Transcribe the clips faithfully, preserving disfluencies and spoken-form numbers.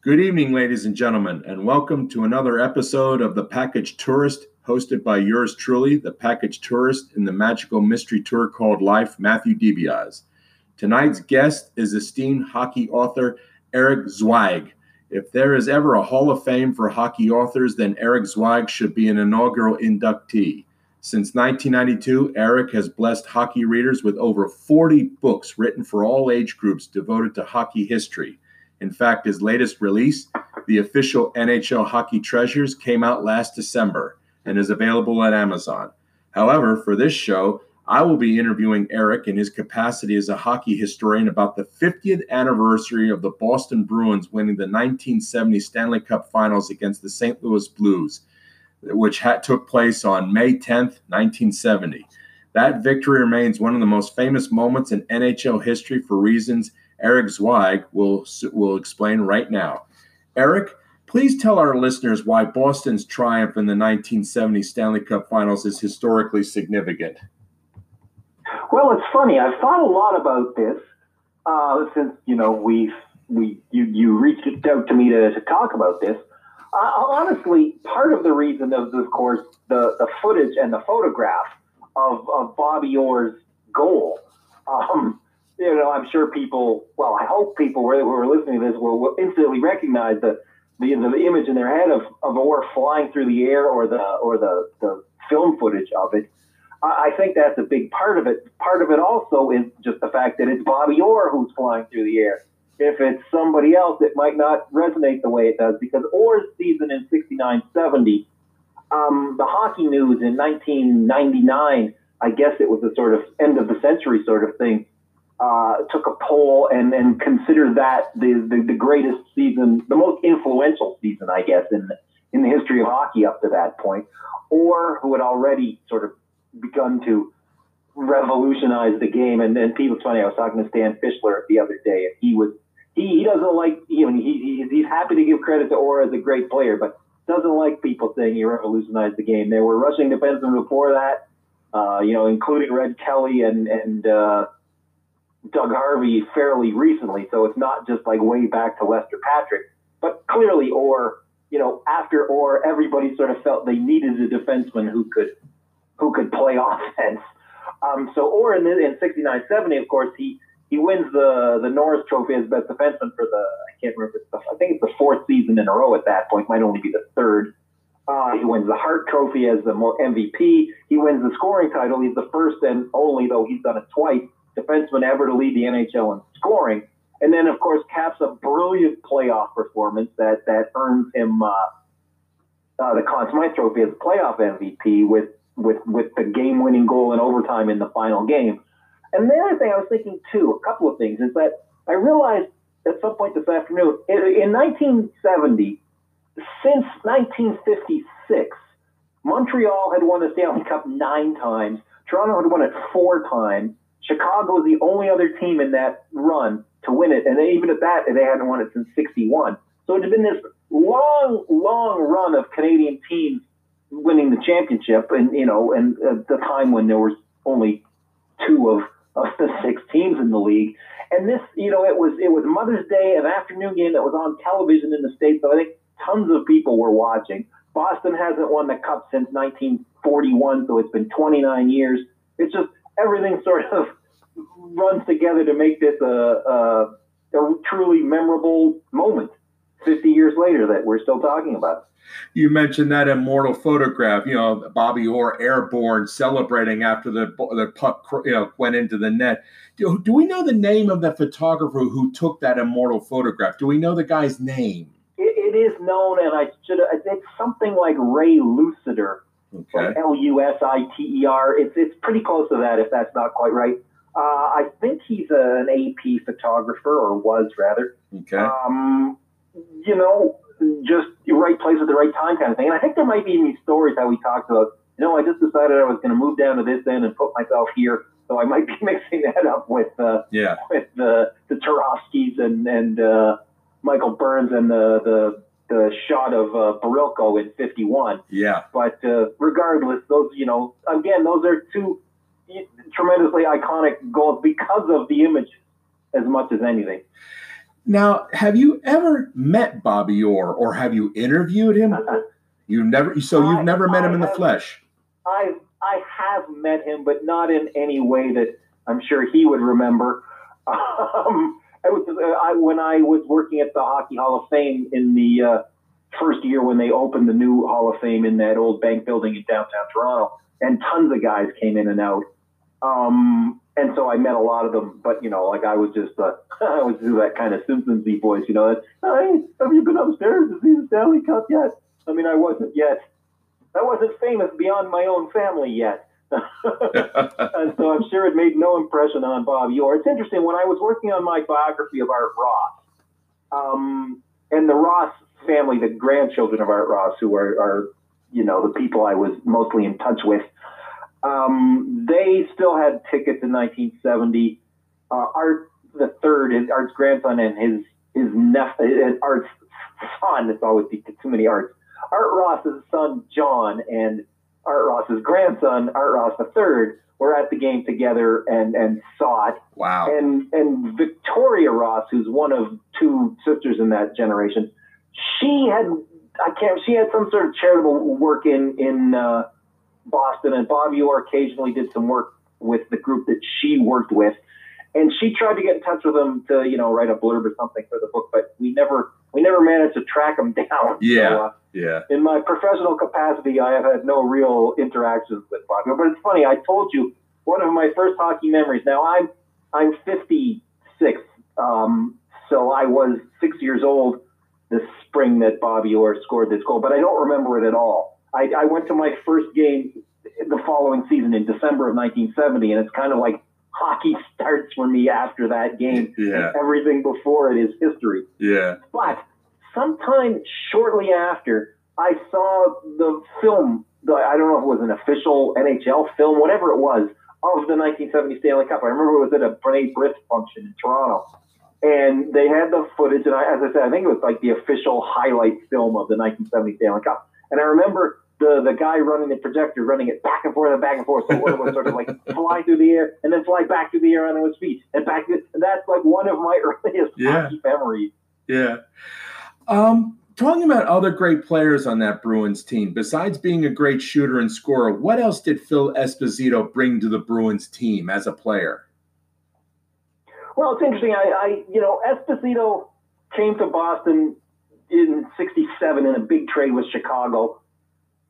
Good evening, ladies and gentlemen, and welcome to another episode of The Package Tourist, hosted by yours truly, The Package Tourist, in the magical mystery tour called Life, Matthew Dibiase. Tonight's guest is esteemed hockey author Eric Zweig. If there is ever a Hall of Fame for hockey authors, then Eric Zweig should be an inaugural inductee. Since nineteen ninety-two, Eric has blessed hockey readers with over forty books written for all age groups devoted to hockey history. In fact, his latest release, The Official N H L Hockey Treasures, came out last December and is available at Amazon. However, for this show, I will be interviewing Eric in his capacity as a hockey historian about the fiftieth anniversary of the Boston Bruins winning the nineteen seventy Stanley Cup Finals against the Saint Louis Blues, which had, took place on May tenth, nineteen seventy. That victory remains one of the most famous moments in N H L history for reasons Eric Zweig will, will explain right now. Eric, please tell our listeners why Boston's triumph in the nineteen seventy Stanley Cup Finals is historically significant. Well, it's funny. I've thought a lot about this uh, since, you know, we we you, you reached out to me to, to talk about this. Uh, honestly, part of the reason is, of course, the, the footage and the photograph of, of Bobby Orr's goal. Um, you know, I'm sure people, well, I hope people who are listening to this will, will instantly recognize the, the the image in their head of, of Orr flying through the air, or the or the, the film footage of it. I think that's a big part of it. Part of it also is just the fact that it's Bobby Orr who's flying through the air. If it's somebody else, it might not resonate the way it does, because Orr's season in sixty-nine seventy, um, the Hockey News in nineteen ninety-nine, I guess it was a sort of end of the century sort of thing, uh, took a poll and, and considered that the, the, the greatest season, the most influential season, I guess, in, in the history of hockey up to that point. Orr, who had already sort of begun to revolutionize the game, and then people. It's funny. I was talking to Stan Fischler the other day, and he was he, he doesn't like you know he, he he's happy to give credit to Orr as a great player, but doesn't like people saying he revolutionized the game. There were rushing defensemen before that, uh, you know, including Red Kelly and and uh, Doug Harvey fairly recently. So it's not just like way back to Lester Patrick, but clearly Orr, you know, after Orr, everybody sort of felt they needed a defenseman who could. who could play offense. Um, so Orr in, in sixty-nine seventy, of course, he, he wins the, the Norris Trophy as best defenseman for the, I can't remember, I think it's the fourth season in a row at that point, might only be the third. Uh, he wins the Hart Trophy as the M V P. He wins the scoring title. He's the first and only, though he's done it twice, defenseman ever to lead the N H L in scoring. And then, of course, caps a brilliant playoff performance that, that earns him uh, uh, the Conn Smythe Trophy as playoff M V P with with with the game-winning goal in overtime in the final game. And the other thing I was thinking, too, a couple of things, is that I realized at some point this afternoon, in nineteen seventy, since nineteen fifty-six, Montreal had won the Stanley Cup nine times, Toronto had won it four times, Chicago was the only other team in that run to win it, and even at that, they hadn't won it since sixty-one. So it had been this long, long run of Canadian teams winning the championship, and you know, and at the time when there was only two of, of the six teams in the league, and this, you know, it was it was Mother's Day, an afternoon game that was on television in the States, so I think tons of people were watching. Boston hasn't won the Cup since nineteen forty-one, so it's been twenty-nine years. It's just everything sort of runs together to make this a, a, a truly memorable moment fifty years later that we're still talking about. You mentioned that immortal photograph, you know, Bobby Orr airborne celebrating after the the puck, you know, went into the net. Do, do we know the name of the photographer who took that immortal photograph? Do we know the guy's name? It, it is known, and I should. It's something like Ray Lucider, okay. L U S I T E R. It's it's pretty close to that, if that's not quite right. Uh, I think he's a, an A P photographer, or was rather. Okay. Um, you know. Just the right place at the right time kind of thing. And I think there might be these stories how we talked about, you know, I just decided I was going to move down to this end and put myself here. So I might be mixing that up with uh, yeah. with uh, the Turovskis and, and uh, Michael Burns and the, the, the shot of uh, Barilko in fifty-one. Yeah. But uh, regardless, those, you know, again, those are two tremendously iconic goals because of the image as much as anything. Now, have you ever met Bobby Orr, or have you interviewed him? You never. So you've I, never met I him in have, the flesh. I I have met him, but not in any way that I'm sure he would remember. Um, I was, I, when I was working at the Hockey Hall of Fame in the uh, first year when they opened the new Hall of Fame in that old bank building in downtown Toronto, and tons of guys came in and out. Um, and so I met a lot of them, but you know, like I was just, uh, I was just that kind of Simpsons-y voice, you know, that, hey, have you been upstairs to see the Stanley Cup yet? I mean, I wasn't yet. I wasn't famous beyond my own family yet. And so I'm sure it made no impression on Bobby Orr. It's interesting, when I was working on my biography of Art Ross, um, and the Ross family, the grandchildren of Art Ross, who are, are, you know, the people I was mostly in touch with, um, they still had tickets in nineteen seventy. Uh, Art the Third, his, Art's grandson, and his his nephew, Art's son. It's always too many Arts. Art Ross's son John and Art Ross's grandson, Art Ross the Third, were at the game together and and saw it. Wow. And and Victoria Ross, who's one of two sisters in that generation, she had I can't. She had some sort of charitable work in in uh, Boston, and Bobby Orr occasionally did some work with the group that she worked with, and she tried to get in touch with him to you know write a blurb or something for the book, but we never we never managed to track him down. Yeah, so, uh, yeah. In my professional capacity, I have had no real interactions with Bobby Orr. But it's funny. I told you one of my first hockey memories. Now I'm I'm fifty-six, um, so I was six years old this spring that Bobby Orr scored this goal, but I don't remember it at all. I, I went to my first game the following season in December of nineteen seventy, and it's kind of like hockey starts for me after that game. Yeah. Everything before it is history. Yeah. But sometime shortly after, I saw the film, the, I don't know if it was an official N H L film, whatever it was, of the nineteen seventy Stanley Cup. I remember it was at a Brene Brit function in Toronto. And they had the footage, and I, as I said, I think it was like the official highlight film of the nineteen seventy Stanley Cup. And I remember the the guy running the projector, running it back and forth and back and forth, so it would sort of like fly through the air and then fly back through the air onto his feet and back. To, and that's like one of my earliest yeah. hockey memories. Yeah. Um, talking about other great players on that Bruins team, besides being a great shooter and scorer, what else did Phil Esposito bring to the Bruins team as a player? Well, it's interesting. I, I, you know, Esposito came to Boston in sixty-seven in a big trade with Chicago.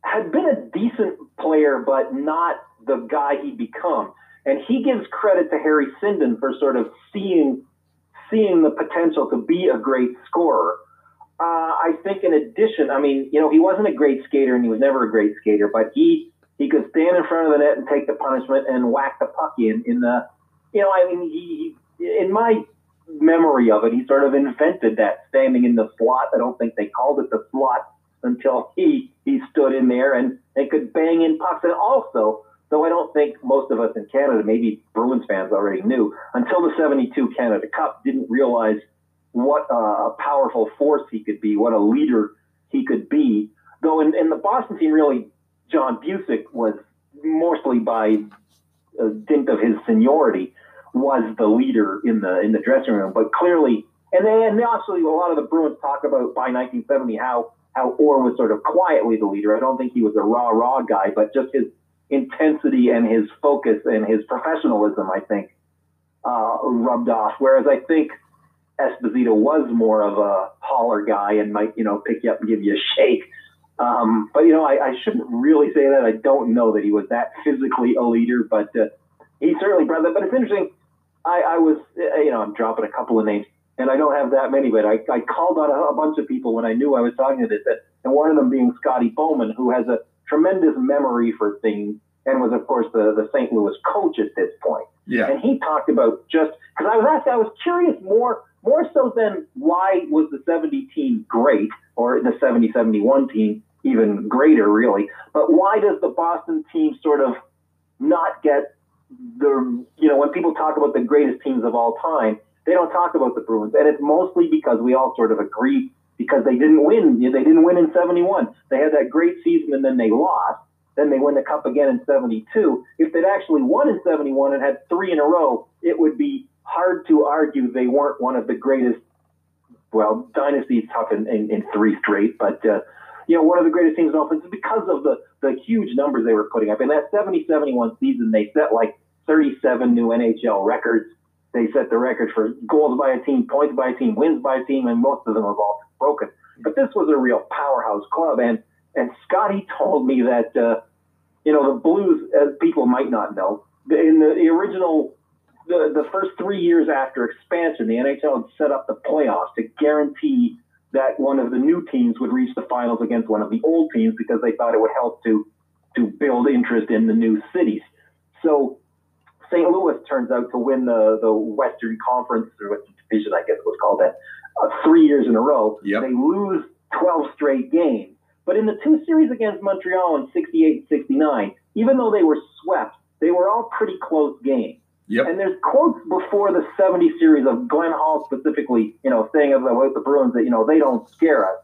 Had been a decent player, but not the guy he'd become. And he gives credit to Harry Sinden for sort of seeing, seeing the potential to be a great scorer. Uh, I think in addition, I mean, you know, he wasn't a great skater and he was never a great skater, but he, he could stand in front of the net and take the punishment and whack the puck in, in the, you know, I mean, he, he in my memory of it, he sort of invented that standing in the slot. I don't think they called it the slot until he he stood in there and, and could bang in pucks. And also, though I don't think most of us in Canada, maybe Bruins fans already knew, until the seventy-two Canada Cup, didn't realize what uh, a powerful force he could be, what a leader he could be. Though in, in the Boston team, really, John Bucyk was mostly by uh, dint of his seniority, was the leader in the in the dressing room, but clearly, and then and also a lot of the Bruins talk about by nineteen seventy how how Orr was sort of quietly the leader. I don't think he was a rah rah guy, but just his intensity and his focus and his professionalism, I think, uh, rubbed off. Whereas I think Esposito was more of a holler guy and might you know pick you up and give you a shake. Um, but you know I, I shouldn't really say that. I don't know that he was that physically a leader, but uh, he certainly brought that. But it's interesting. I, I was, you know, I'm dropping a couple of names, and I don't have that many, but I, I called out a, a bunch of people when I knew I was talking to this, and one of them being Scotty Bowman, who has a tremendous memory for things and was, of course, the, the Saint Louis coach at this point. Yeah. And he talked about just, because I was asked, I was curious more more so than why was the seventy team great, or the seventy seventy-one team even greater, really, but why does the Boston team sort of not get the, you know, when people talk about the greatest teams of all time, they don't talk about the Bruins. And it's mostly because we all sort of agree because they didn't win. They didn't win in seventy-one. They had that great season and then they lost. Then they win the cup again in seventy-two. If they'd actually won in seventy-one and had three in a row, it would be hard to argue they weren't one of the greatest well, dynasty is tough in, in, in three straight, but, uh, you know, one of the greatest teams in offense is because of the, the huge numbers they were putting up. In that seventy seventy-one season, they set like thirty-seven new N H L records. They set the record for goals by a team, points by a team, wins by a team, and most of them have all broken. But this was a real powerhouse club, and and Scotty told me that, uh, you know, the Blues, as people might not know, in the, the original, the, the first three years after expansion, the N H L had set up the playoffs to guarantee that one of the new teams would reach the finals against one of the old teams because they thought it would help to to build interest in the new cities. So Saint Louis turns out to win the, the Western Conference, or Western Division, I guess it was called that, uh, three years in a row. Yep. They lose twelve straight games. But in the two series against Montreal in sixty-eight and sixty-nine, even though they were swept, they were all pretty close games. Yep. And there's quotes before the seventy series of Glenn Hall specifically, you know, saying about the Bruins that, you know, they don't scare us.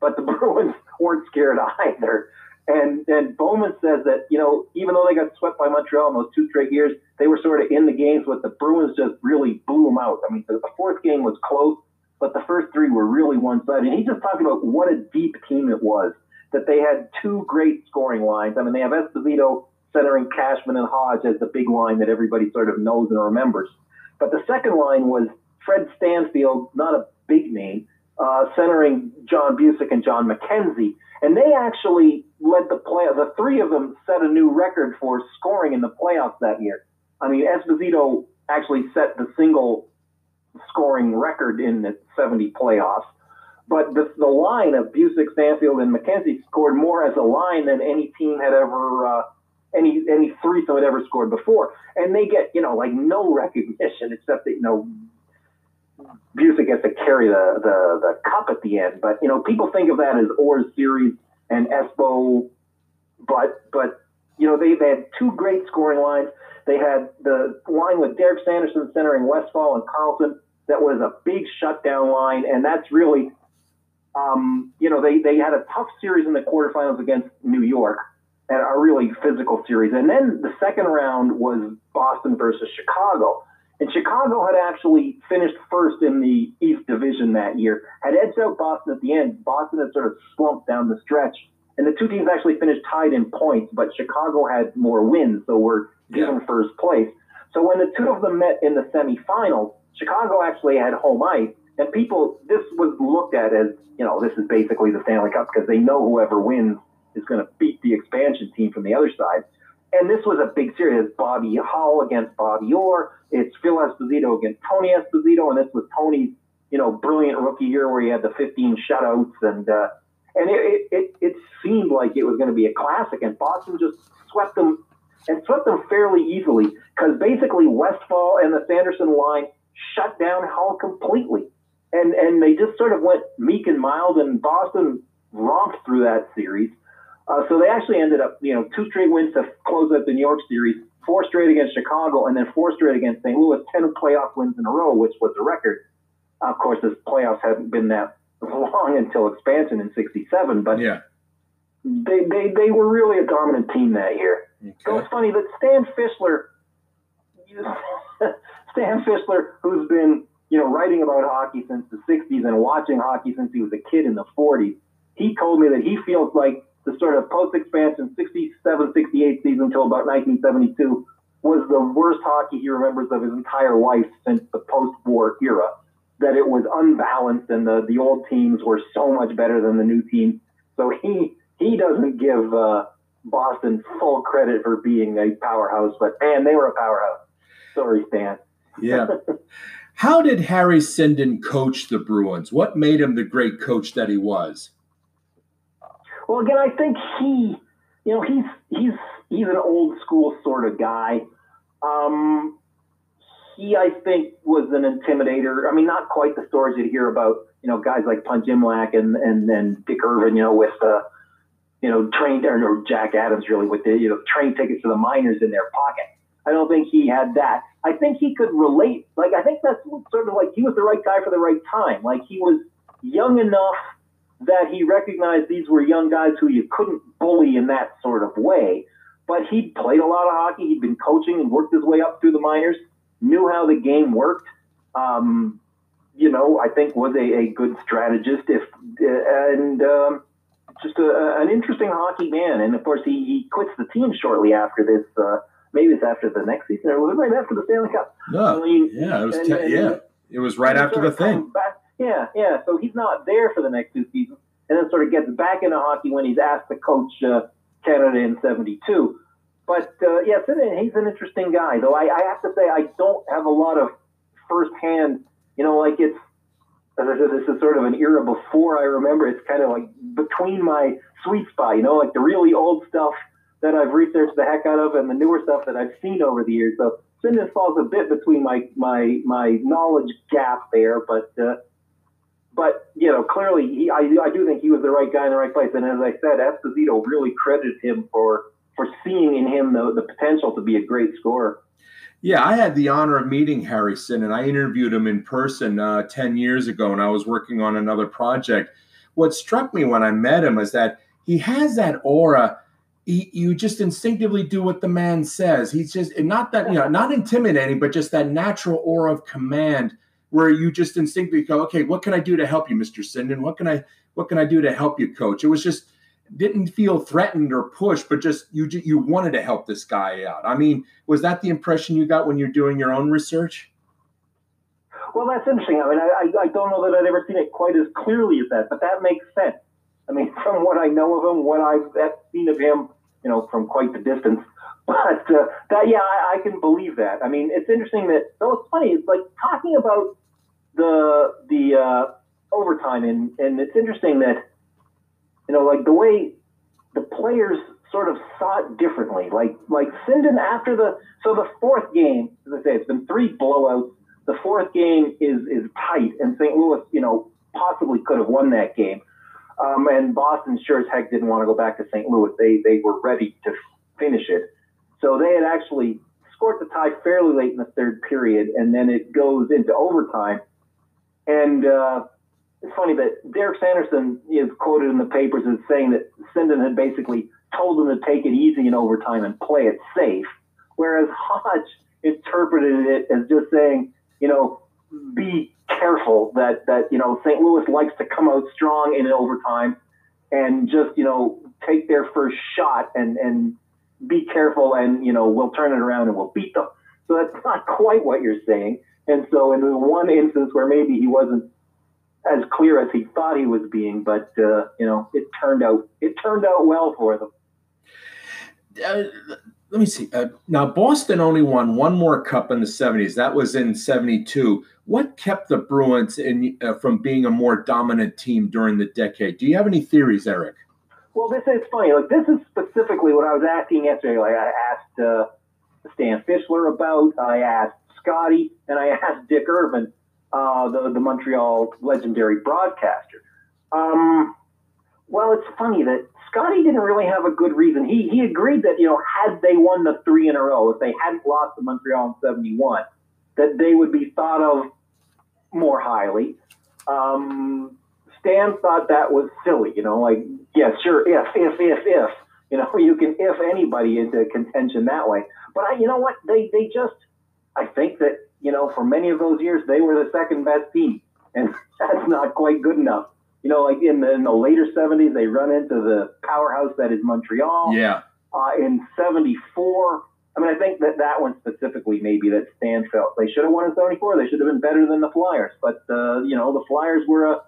But the Bruins weren't scared either. And and Bowman says that, you know, even though they got swept by Montreal in those two straight years, they were sort of in the games, but the Bruins just really blew them out. I mean, the fourth game was close, but the first three were really one-sided. And he just talked about what a deep team it was, that they had two great scoring lines. I mean, they have Esposito centering Cashman and Hodge as the big line that everybody sort of knows and remembers. But the second line was Fred Stanfield, not a big name, uh, centering John Bucyk and John McKenzie. And they actually led the playoffs. The three of them set a new record for scoring in the playoffs that year. I mean, Esposito actually set the single scoring record in the seventy playoffs. But the, the line of Bucyk, Stanfield, and McKenzie scored more as a line than any team had ever uh, – any any threesome had ever scored before. And they get, you know, like no recognition except that, you know, Bucyk gets to carry the, the, the cup at the end. But, you know, people think of that as Orr's series and Espo. But, but you know, they, they had two great scoring lines. They had the line with Derek Sanderson centering Westfall and Carlson. That was a big shutdown line. And that's really, um, you know, they, they had a tough series in the quarterfinals against New York. And a really physical series. And then the second round was Boston versus Chicago. And Chicago had actually finished first in the East Division that year, had edged out Boston at the end. Boston had sort of slumped down the stretch. And the two teams actually finished tied in points, but Chicago had more wins, so were given yeah. first place. So when the two of them met in the semifinals, Chicago actually had home ice. And people, this was looked at as, you know, this is basically the Stanley Cup because they know whoever wins is going to beat the expansion team from the other side. And this was a big series. It's Bobby Hull against Bobby Orr. It's Phil Esposito against Tony Esposito. And this was Tony's, you know, brilliant rookie year where he had the fifteen shutouts. And uh, and it, it, it seemed like it was going to be a classic. And Boston just swept them, and swept them fairly easily because basically Westfall and the Sanderson line shut down Hull completely. And, and they just sort of went meek and mild, and Boston romped through that series. Uh, so they actually ended up, you know, two straight wins to close out the New York series, four straight against Chicago, and then four straight against Saint Louis, ten playoff wins in a row, which was a record. Of course, this playoffs hadn't been that long until expansion in sixty-seven, but yeah. they, they, they were really a dominant team that year. Okay. So it's funny that Stan Fischler, Stan Fischler, who's been, you know, writing about hockey since the sixties and watching hockey since he was a kid in the forties, he told me that he feels like the sort of post-expansion sixty-seven sixty-eight season until about nineteen seventy-two was the worst hockey he remembers of his entire life since the post-war era, that it was unbalanced and the, the old teams were so much better than the new teams. So he he doesn't give uh, Boston full credit for being a powerhouse, but man, they were a powerhouse. Sorry, Stan. Yeah. How did Harry Sinden coach the Bruins? What made him the great coach that he was? Well, again, I think he, you know, he's he's he's an old school sort of guy. Um, he, I think, was an intimidator. I mean, not quite the stories you'd hear about, you know, guys like Punch Imlach and and and Dick Irvin, you know, with the, you know, train or, or Jack Adams really with the, you know, train tickets to the minors in their pocket. I don't think he had that. I think he could relate. Like, I think that's sort of like he was the right guy for the right time. Like, he was young enough that he recognized these were young guys who you couldn't bully in that sort of way. But he'd played a lot of hockey. He'd been coaching and worked his way up through the minors, knew how the game worked. Um, you know, I think was a, a good strategist, if and um, just a, an interesting hockey man. And of course, he, he quits the team shortly after this. Uh, maybe it's after the next season, or was it right after the Stanley Cup? No, he, yeah, it was. And, te- and, yeah, it was right after the thing. Back, yeah, yeah. So he's not there for the next two seasons, and then sort of gets back into hockey when he's asked to coach uh, Canada in seventy-two. But uh, yeah, he's an interesting guy, though. I, I have to say, I don't have a lot of firsthand. You know, like it's, as I said, this is sort of an era before I remember. It's kind of like between my sweet spot, you know, like the really old stuff that I've researched the heck out of and the newer stuff that I've seen over the years. So Sinden falls a bit between my my my knowledge gap there. But, uh, but you know, clearly he, I, I do think he was the right guy in the right place. And as I said, Esposito really credited him for, for seeing in him the, the potential to be a great scorer. Yeah, I had the honor of meeting Harry Sinden. I interviewed him in person uh, ten years ago, and I was working on another project. What struck me when I met him is that he has that aura. He, you just instinctively do what the man says. He's just not that, you know, not intimidating, but just that natural aura of command where you just instinctively go, okay, what can I do to help you, Mister Sinden? What can I, what can I do to help you, coach? It was just, didn't feel threatened or pushed, but just you you wanted to help this guy out. I mean, was that the impression you got when you're doing your own research? Well, that's interesting. I mean, I, I don't know that I'd ever seen it quite as clearly as that, but that makes sense. I mean, from what I know of him, what I've seen of him, you know, from quite the distance. But uh, that, yeah, I, I can believe that. I mean, it's interesting that, though it's funny, it's like talking about the, the uh, overtime, and, and it's interesting that, you know, like the way the players sort of saw it differently. Like, like Sinden after the so the fourth game, as I say, it's been three blowouts. The fourth game is is tight, and Saint Louis, you know, possibly could have won that game. Um, and Boston sure as heck didn't want to go back to Saint Louis. They they were ready to finish it, so they had actually scored the tie fairly late in the third period, and then it goes into overtime, and. Uh, It's funny that Derek Sanderson is quoted in the papers as saying that Sinden had basically told him to take it easy in overtime and play it safe, whereas Hodge interpreted it as just saying, you know, be careful that, that you know, Saint Louis likes to come out strong in overtime and just, you know, take their first shot and, and be careful and, you know, we'll turn it around and we'll beat them. So that's not quite what you're saying. And so in the one instance where maybe he wasn't as clear as he thought he was being, but uh, you know, it turned out it turned out well for them. Uh, let me see. Uh, now, Boston only won one more cup in the seventies. That was in seventy-two. What kept the Bruins in uh, from being a more dominant team during the decade? Do you have any theories, Eric? Well, this is funny. Like this is specifically what I was asking yesterday. Like I asked uh, Stan Fischler about. I asked Scotty, and I asked Dick Irvin. Uh, the, the Montreal legendary broadcaster. Um, well, it's funny that Scotty didn't really have a good reason. He he agreed that, you know, had they won the three in a row, if they hadn't lost to Montreal in seventy-one, that they would be thought of more highly. Um, Stan thought that was silly, you know, like, yeah, sure, if, if, if, if. You know, you can if anybody into contention that way. But, I, you know what, they they just, I think that, you know, for many of those years, they were the second best team, and that's not quite good enough. You know, like in the, in the later seventies, they run into the powerhouse that is Montreal. Yeah. Uh, in seventy-four, I mean, I think that that one specifically, maybe that Stan felt they should have won in seventy-four. They should have been better than the Flyers, but uh, you know, the Flyers were a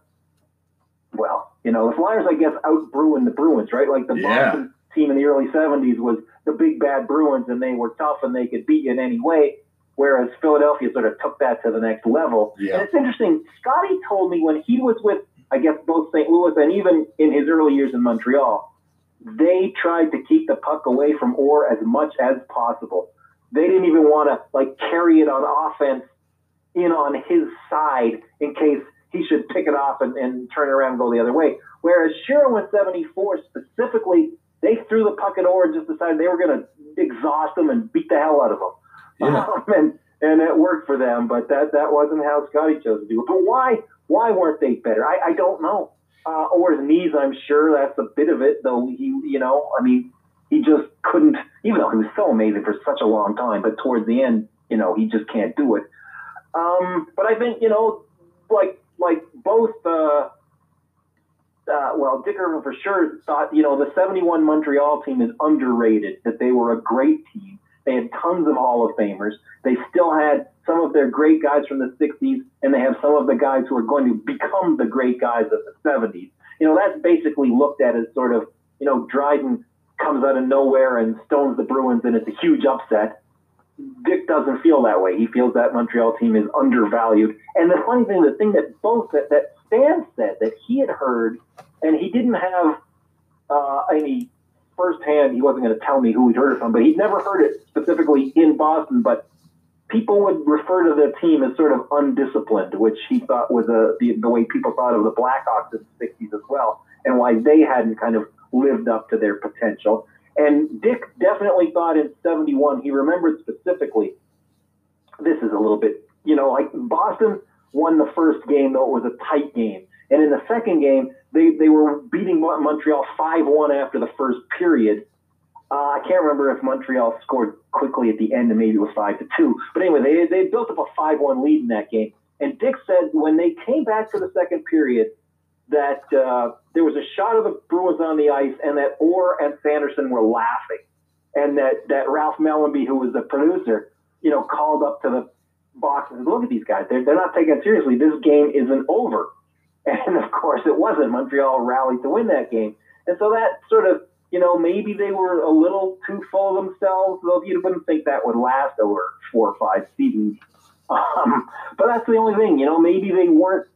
well, you know, the Flyers, I guess, outbrewing the Bruins, right? Like the yeah. Boston team in the early seventies was the big bad Bruins, and they were tough and they could beat you in any way. Whereas Philadelphia sort of took that to the next level. Yeah. And it's interesting, Scotty told me when he was with, I guess, both Saint Louis and even in his early years in Montreal, they tried to keep the puck away from Orr as much as possible. They didn't even want to, like, carry it on offense in on his side in case he should pick it off and, and turn it around and go the other way. Whereas Shiro in seventy-four specifically, they threw the puck at Orr and just decided they were going to exhaust him and beat the hell out of him. Yeah. Um, and, and it worked for them, but that, that wasn't how Scotty chose to do it. But why why weren't they better? I, I don't know. Uh, or his knees, I'm sure that's a bit of it, though he, you know, I mean, he just couldn't, even though he was so amazing for such a long time, but towards the end, you know, he just can't do it. Um, but I think, you know, like like both uh, uh, well, Dick Irvin for sure thought, you know, the seventy-one Montreal team is underrated, that they were a great team. They had tons of Hall of Famers. They still had some of their great guys from the sixties, and they have some of the guys who are going to become the great guys of the seventies. You know, that's basically looked at as sort of, you know, Dryden comes out of nowhere and stones the Bruins, and it's a huge upset. Dick doesn't feel that way. He feels that Montreal team is undervalued. And the funny thing, the thing that both that, that Stan said that he had heard, and he didn't have uh, any firsthand, he wasn't going to tell me who he'd heard it from, but he'd never heard it specifically in Boston, but people would refer to the team as sort of undisciplined, which he thought was a, the, the way people thought of the Blackhawks in the sixties as well, and why they hadn't kind of lived up to their potential. And Dick definitely thought in seventy-one, he remembered specifically, this is a little bit, you know, like Boston won the first game, though it was a tight game. And in the second game, they, they were beating Montreal five one after the first period. Uh, I can't remember if Montreal scored quickly at the end, and maybe it was five to two. But anyway, they, they built up a five one lead in that game. And Dick said when they came back for the second period, that uh, there was a shot of the Bruins on the ice, and that Orr and Sanderson were laughing, and that, that Ralph Mellenby, who was the producer, you know, called up to the box and said, look at these guys. They're, they're not taking it seriously. This game isn't over. And, of course, it wasn't. Montreal rallied to win that game. And so that sort of, you know, maybe they were a little too full of themselves, though you wouldn't think that would last over four or five seasons. Um, but that's the only thing. You know, maybe they weren't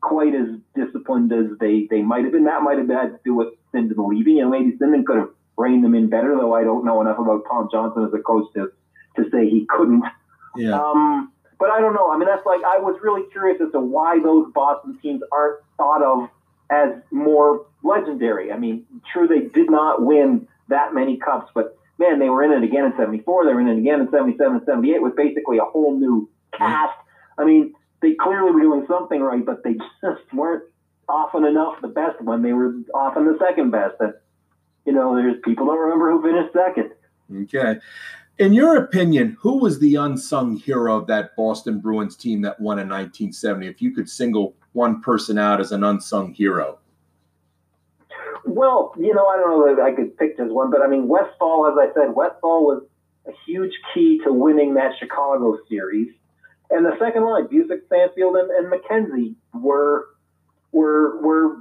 quite as disciplined as they, they might have been. That might have had to do with Sinden leaving, and maybe Sinden could have reined them in better, though I don't know enough about Tom Johnson as a coach to, to say he couldn't. Yeah. Um, but I don't know. I mean, that's like, I was really curious as to why those Boston teams aren't thought of as more legendary. I mean, true, they did not win that many cups, but man, they were in it again in seventy-four. They were in it again in seventy-seven and seventy-eight with basically a whole new cast. I mean, they clearly were doing something right, but they just weren't often enough the best when they were often the second best. And, you know, there's people don't remember who finished second. Okay. In your opinion, who was the unsung hero of that Boston Bruins team that won in nineteen seventy? If you could single one person out as an unsung hero. Well, you know, I don't know that I could pick just one, but I mean, Westfall, as I said, Westfall was a huge key to winning that Chicago series. And the second line, Bucyk, Stanfield, and, and McKenzie were were were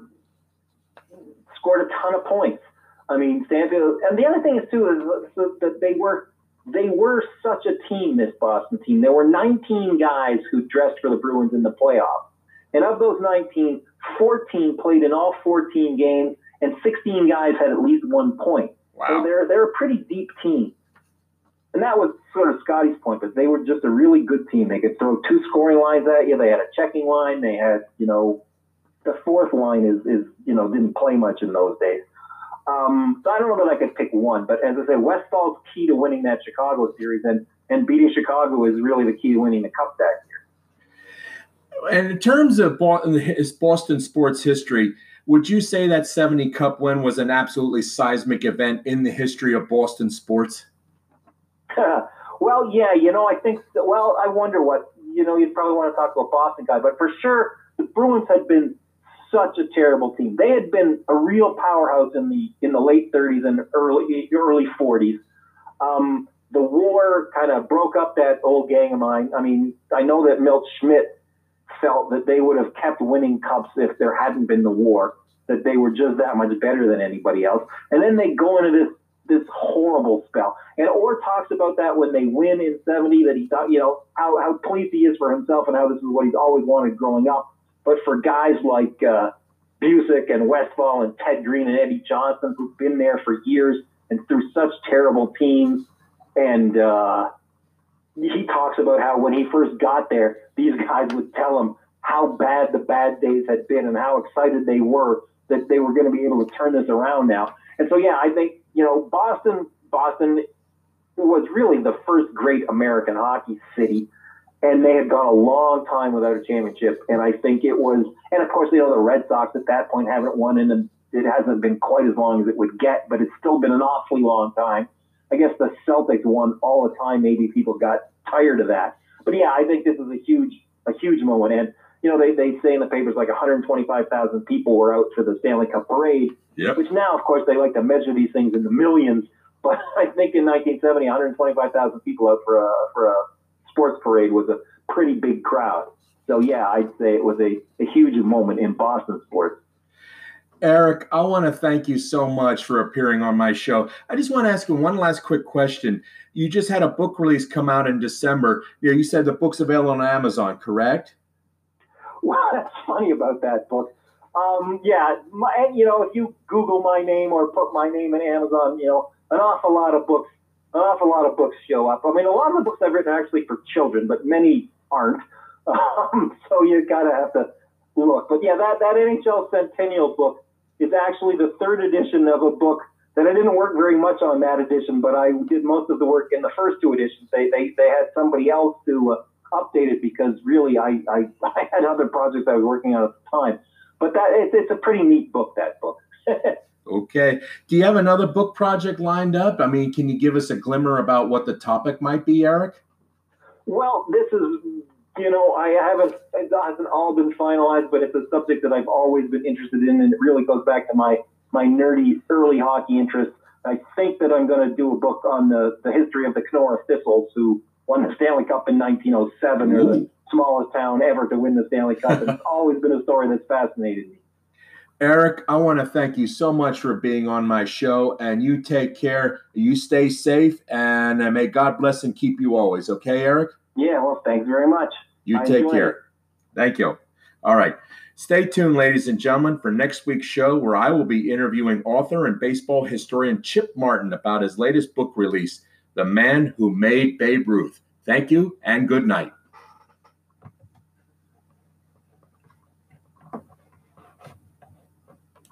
scored a ton of points. I mean, Stanfield, and the other thing is too is that they were they were such a team. This Boston team, there were nineteen guys who dressed for the Bruins in the playoffs, and of those nineteen, fourteen played in all fourteen games, and sixteen guys had at least one point. Wow. So they're they're a pretty deep team. And that was sort of Scotty's point, but they were just a really good team. They could throw two scoring lines at you. They had a checking line. They had, you know, the fourth line is, is you know, didn't play much in those days. Um, so I don't know that I could pick one, but as I say, Westfall's key to winning that Chicago series, and, and beating Chicago is really the key to winning the Cup that year. And in terms of Boston sports history, would you say that seventy Cup win was an absolutely seismic event in the history of Boston sports? Well, yeah, you know, I think, well, I wonder what, you know, you'd probably want to talk to a Boston guy, but for sure, the Bruins had been such a terrible team. They had been a real powerhouse in the in the late thirties and early early forties. Um, the war kind of broke up that old gang of mine. I mean, I know that Milt Schmidt felt that they would have kept winning cups if there hadn't been the war, that they were just that much better than anybody else. And then they go into this this horrible spell. And Orr talks about that when they win in seventy, that he thought, you know, how, how pleased he is for himself and how this is what he's always wanted growing up. But for guys like uh, Bucyk and Westfall and Ted Green and Eddie Johnson, who've been there for years and through such terrible teams, and uh, he talks about how when he first got there, these guys would tell him how bad the bad days had been and how excited they were that they were going to be able to turn this around now. And so, yeah, I think, you know, Boston, Boston was really the first great American hockey city, and they had gone a long time without a championship. And I think it was, and of course, you know, the Red Sox at that point haven't won, and it hasn't been quite as long as it would get, but it's still been an awfully long time. I guess the Celtics won all the time. Maybe people got tired of that, but yeah, I think this is a huge, a huge moment. And you know, they, they say in the papers like one hundred twenty-five thousand people were out for the Stanley Cup parade, yep. which now, of course, they like to measure these things in the millions. But I think in nineteen seventy, one hundred twenty-five thousand people out for a, for a sports parade was a pretty big crowd. So, yeah, I'd say it was a, a huge moment in Boston sports. Eric, I want to thank you so much for appearing on my show. I just want to ask you one last quick question. You just had a book release come out in December. You know, you said the book's available on Amazon, correct? Well, that's funny about that book. Um, yeah, my, you know, if you Google my name or put my name in Amazon, you know, an awful lot of books, an awful lot of books show up. I mean, a lot of the books I've written are actually for children, but many aren't. Um, so you got to have to look. But yeah, that, that N H L Centennial book is actually the third edition of a book that I didn't work very much on that edition, but I did most of the work in the first two editions. They they, they had somebody else to uh, update it because really I, I, I had other projects I was working on at the time. But that it, it's a pretty neat book, that book. Okay. Do you have another book project lined up? I mean, can you give us a glimmer about what the topic might be, Eric? Well, this is, you know, I haven't, it hasn't all been finalized, but it's a subject that I've always been interested in, and it really goes back to my, my nerdy early hockey interest. I think that I'm going to do a book on the, the history of the Kenora Thistles, who won the Stanley Cup in nineteen oh seven. Ooh. They're the smallest town ever to win the Stanley Cup, and it's always been a story that's fascinated me. Eric, I want to thank you so much for being on my show, and you take care. You stay safe, and may God bless and keep you always. Okay, Eric? Yeah, well, thanks very much. You I take care. It. Thank you. All right. Stay tuned, ladies and gentlemen, for next week's show where I will be interviewing author and baseball historian Chip Martin about his latest book release, The Man Who Made Babe Ruth. Thank you, and good night.